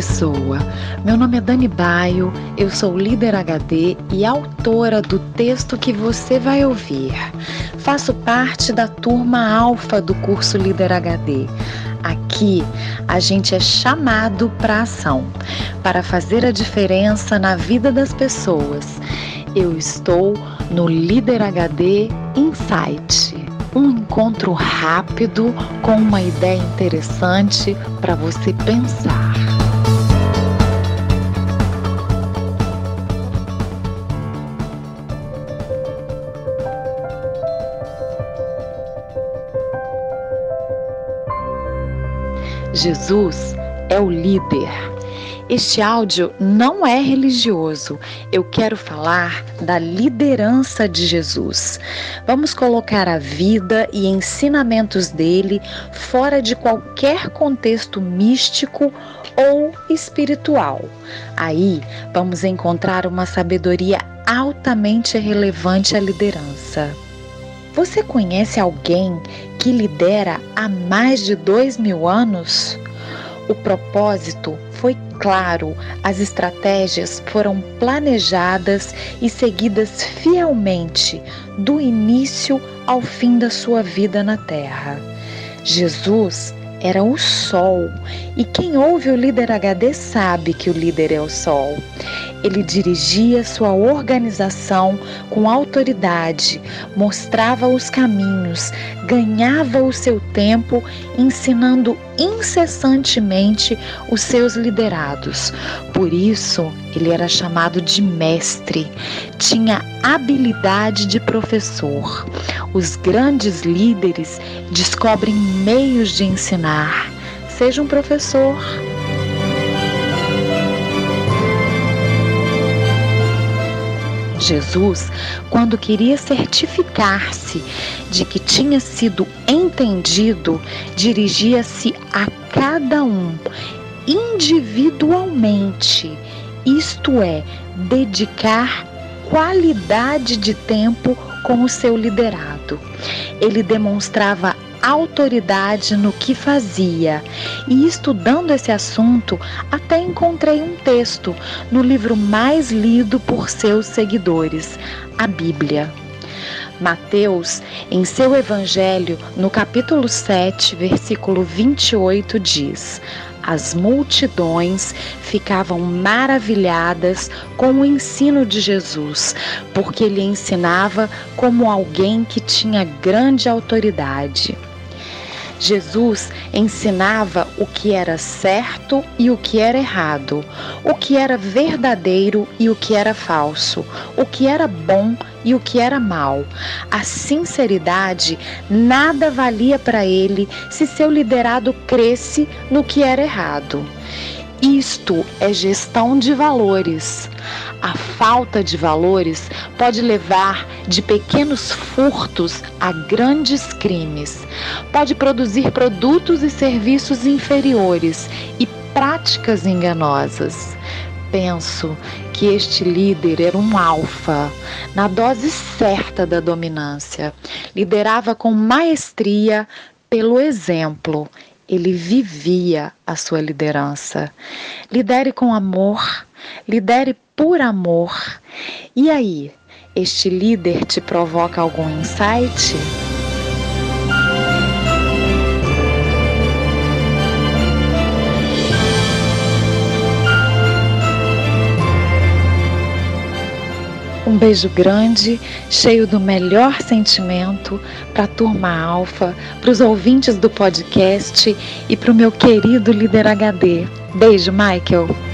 pessoa. Meu nome é Dani Baio, eu sou líder HD e autora do texto que você vai ouvir. Faço parte da turma alfa do curso Líder HD. Aqui, a gente é chamado para ação, para fazer a diferença na vida das pessoas. Eu estou no Líder HD Insight, um encontro rápido com uma ideia interessante para você pensar. Jesus é o líder. Este áudio não é religioso. Eu quero falar da liderança de Jesus. Vamos colocar a vida e ensinamentos dele fora de qualquer contexto místico ou espiritual. Aí vamos encontrar uma sabedoria altamente relevante à liderança. Você conhece alguém que lidera há mais de 2000 anos? O propósito foi claro, as estratégias foram planejadas e seguidas fielmente do início ao fim da sua vida na Terra. Jesus era o sol, e quem ouve o Líder HD sabe que o líder é o sol. Ele dirigia sua organização com autoridade, mostrava os caminhos, ganhava o seu tempo, ensinando incessantemente os seus liderados. Por isso, ele era chamado de mestre, tinha habilidade de professor. Os grandes líderes descobrem meios de ensinar. Seja um professor. Jesus, quando queria certificar-se de que tinha sido entendido, dirigia-se a cada um individualmente, isto é, dedicar qualidade de tempo com o seu liderado. Ele demonstrava autoridade no que fazia. E estudando esse assunto, até encontrei um texto no livro mais lido por seus seguidores, a Bíblia. Mateus, em seu evangelho, no capítulo 7, versículo 28, diz: as multidões ficavam maravilhadas com o ensino de Jesus, porque ele ensinava como alguém que tinha grande autoridade. Jesus ensinava o que era certo e o que era errado, o que era verdadeiro e o que era falso, o que era bom e o que era mal. A sinceridade nada valia para ele se seu liderado cresce no que era errado. Isto é gestão de valores. A falta de valores pode levar de pequenos furtos a grandes crimes. Pode produzir produtos e serviços inferiores e práticas enganosas. Penso que este líder era um alfa, na dose certa da dominância. Liderava com maestria pelo exemplo. Ele vivia a sua liderança. Lidere com amor, lidere por amor. E aí, este líder te provoca algum insight? Um beijo grande, cheio do melhor sentimento, para a turma alfa, para os ouvintes do podcast e para o meu querido Líder HD. Beijo, Michael!